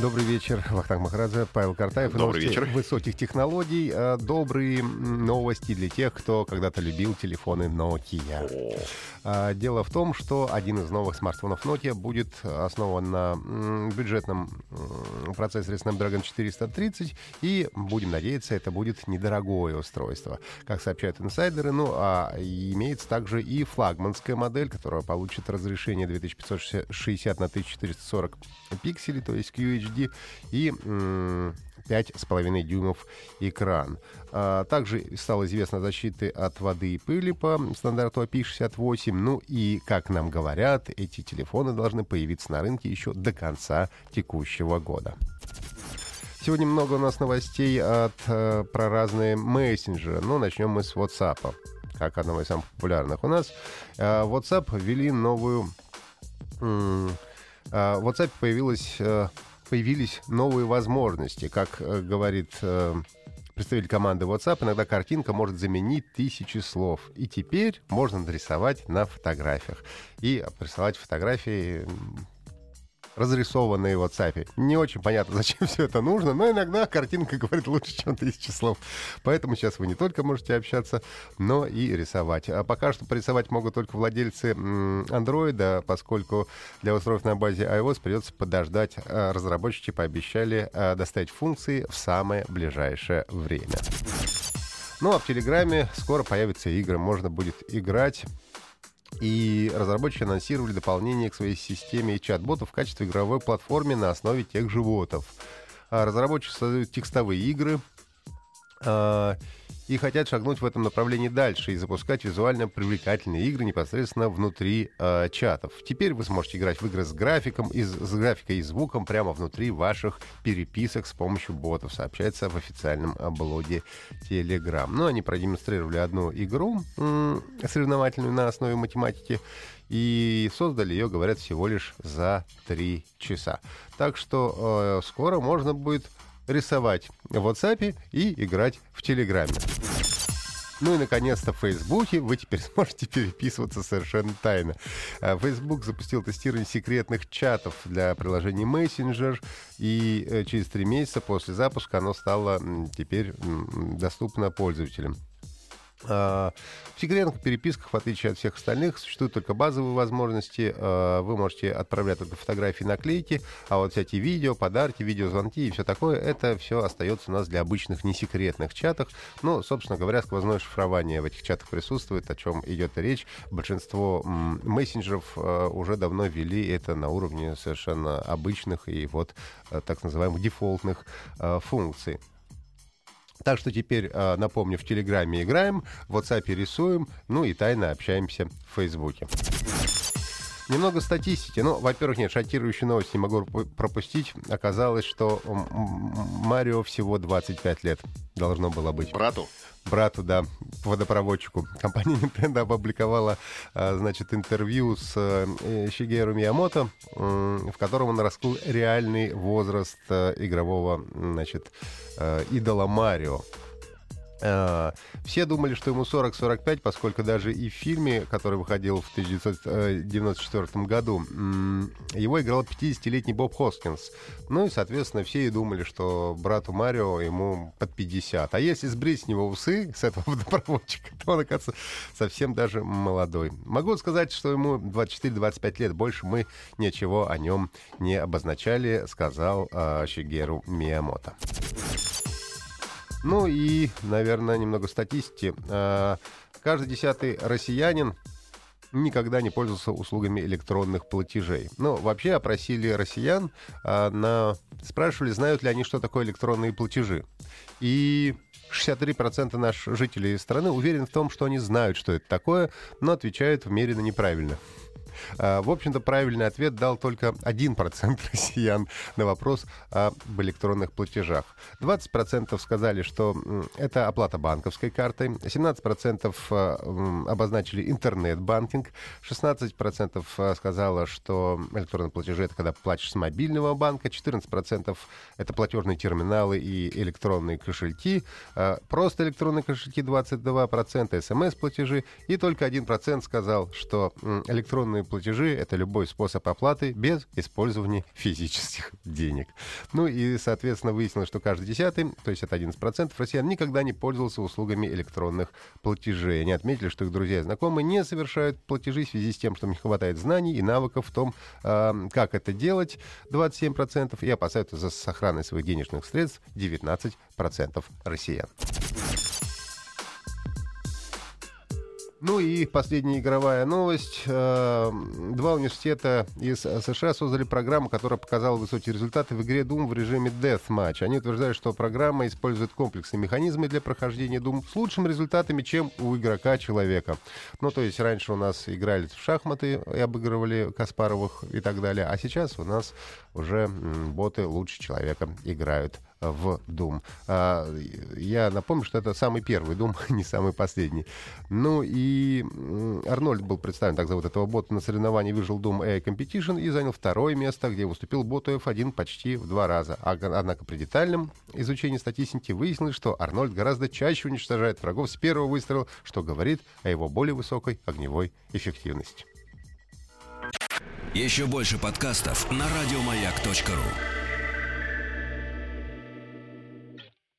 Добрый вечер, Вахтанг Махрадзе, Павел Картаев. Добрый вечер. Высоких технологий. Добрые новости для тех, кто когда-то любил телефоны Nokia. Дело в том, что один из новых смартфонов Nokia будет основан на бюджетном процессоре Snapdragon 430. И, будем надеяться, это будет недорогое устройство, как сообщают инсайдеры. Ну, а имеется также и флагманская модель, которая получит разрешение 2560 на 1440 пикселей, то есть QHD. И 5,5 дюймов экран. Также стало известно о защите от воды и пыли по стандарту IP68. Ну и, как нам говорят, эти телефоны должны появиться на рынке еще до конца текущего года. Сегодня много у нас новостей про разные мессенджеры. Но начнем мы с WhatsApp, как одного из самых популярных у нас. WhatsApp ввели новую... В WhatsApp появились новые возможности. Как говорит представитель команды WhatsApp, иногда картинка может заменить тысячи слов. И теперь можно нарисовать на фотографиях. И присылать фотографии, разрисованные в WhatsApp. Не очень понятно, зачем все это нужно, но иногда картинка говорит лучше, чем тысячи слов. Поэтому сейчас вы не только можете общаться, но и рисовать. А пока что порисовать могут только владельцы Android, поскольку для устройств на базе iOS придется подождать. Разработчики пообещали доставить функции в самое ближайшее время. Ну а в Телеграме скоро появятся игры, можно будет играть. И разработчики анонсировали дополнение к своей системе чат-ботов в качестве игровой платформы на основе тех же ботов. Разработчики создают текстовые игры и хотят шагнуть в этом направлении дальше и запускать визуально привлекательные игры непосредственно внутри чатов. Теперь вы сможете играть в игры с графикой и звуком прямо внутри ваших переписок с помощью ботов, сообщается в официальном блоге Telegram. Ну, они продемонстрировали одну игру соревновательную на основе математики и создали ее, говорят, всего лишь за 3 часа. Так что скоро можно будет рисовать в WhatsApp и играть в Телеграме. Ну и, наконец-то, в Фейсбуке вы теперь сможете переписываться совершенно тайно. Facebook запустил тестирование секретных чатов для приложений Messenger, и через 3 месяца после запуска оно стало теперь доступно пользователям. В секретных переписках, в отличие от всех остальных, существуют только базовые возможности. Вы можете отправлять только фотографии, наклейки, а вот всякие видео, подарки, видеозвонки и все такое, это все остается у нас для обычных несекретных чатов. Но, собственно говоря, сквозное шифрование в этих чатах присутствует, о чем идет и речь. Большинство мессенджеров уже давно ввели это на уровне совершенно обычных и вот так называемых дефолтных функций. Так что теперь, напомню, в Телеграме играем, в WhatsApp рисуем, ну и тайно общаемся в Фейсбуке. Немного статистики. Ну, во-первых, нет, шокирующую новость не могу пропустить. Оказалось, что Марио всего 25 лет должно было быть. Брату, да, водопроводчику. Компания Nintendo опубликовала, интервью с Shigeru Miyamoto, в котором он раскрыл реальный возраст игрового, идола Марио. Все думали, что ему 40-45, поскольку даже и в фильме, который выходил в 1994 году, его играл 50-летний Боб Хоскинс. Ну и, соответственно, все и думали, что брату Марио ему под 50. А если сбрить с него усы, с этого водопроводчика, то он, оказывается, совсем даже молодой. Могу сказать, что ему 24-25 лет. Больше мы ничего о нем не обозначали, сказал Шигеру Миямото. Ну и, наверное, немного статистики. Каждый 10-й россиянин никогда не пользовался услугами электронных платежей. Но вообще опросили россиян, спрашивали, знают ли они, что такое электронные платежи. И 63% наших жителей страны уверены в том, что они знают, что это такое, но отвечают умеренно неправильно. В общем-то, правильный ответ дал только 1% россиян на вопрос об электронных платежах. 20% сказали, что это оплата банковской картой, 17% обозначили интернет-банкинг, 16% сказало, что электронные платежи — это когда платишь с мобильного банка, 14% — это платежные терминалы и электронные кошельки, просто электронные кошельки 22%, СМС-платежи, и только 1% сказал, что электронные платежи — это любой способ оплаты без использования физических денег. Ну и, соответственно, выяснилось, что каждый десятый, то есть это 11% россиян, никогда не пользовался услугами электронных платежей. Они отметили, что их друзья и знакомые не совершают платежи в связи с тем, что им не хватает знаний и навыков в том, как это делать, 27%, и опасаются за сохранность своих денежных средств, 19% россиян. Ну и последняя игровая новость. Два университета из США создали программу, которая показала высокие результаты в игре Doom в режиме Deathmatch. Они утверждают, что программа использует комплексные механизмы для прохождения Doom с лучшими результатами, чем у игрока-человека. Ну, то есть раньше у нас играли в шахматы и обыгрывали Каспаровых и так далее, а сейчас у нас уже боты лучше человека играют в Doom. Я напомню, что это самый первый Doom, не самый последний. Ну и Арнольд был представлен, так зовут этого бота, на соревновании Visual Doom AI Competition и занял второе место, где выступил боту F1 почти в 2 раза. Однако при детальном изучении статистики выяснилось, что Арнольд гораздо чаще уничтожает врагов с первого выстрела, что говорит о его более высокой огневой эффективности. Еще больше подкастов на радиомаяк.ру.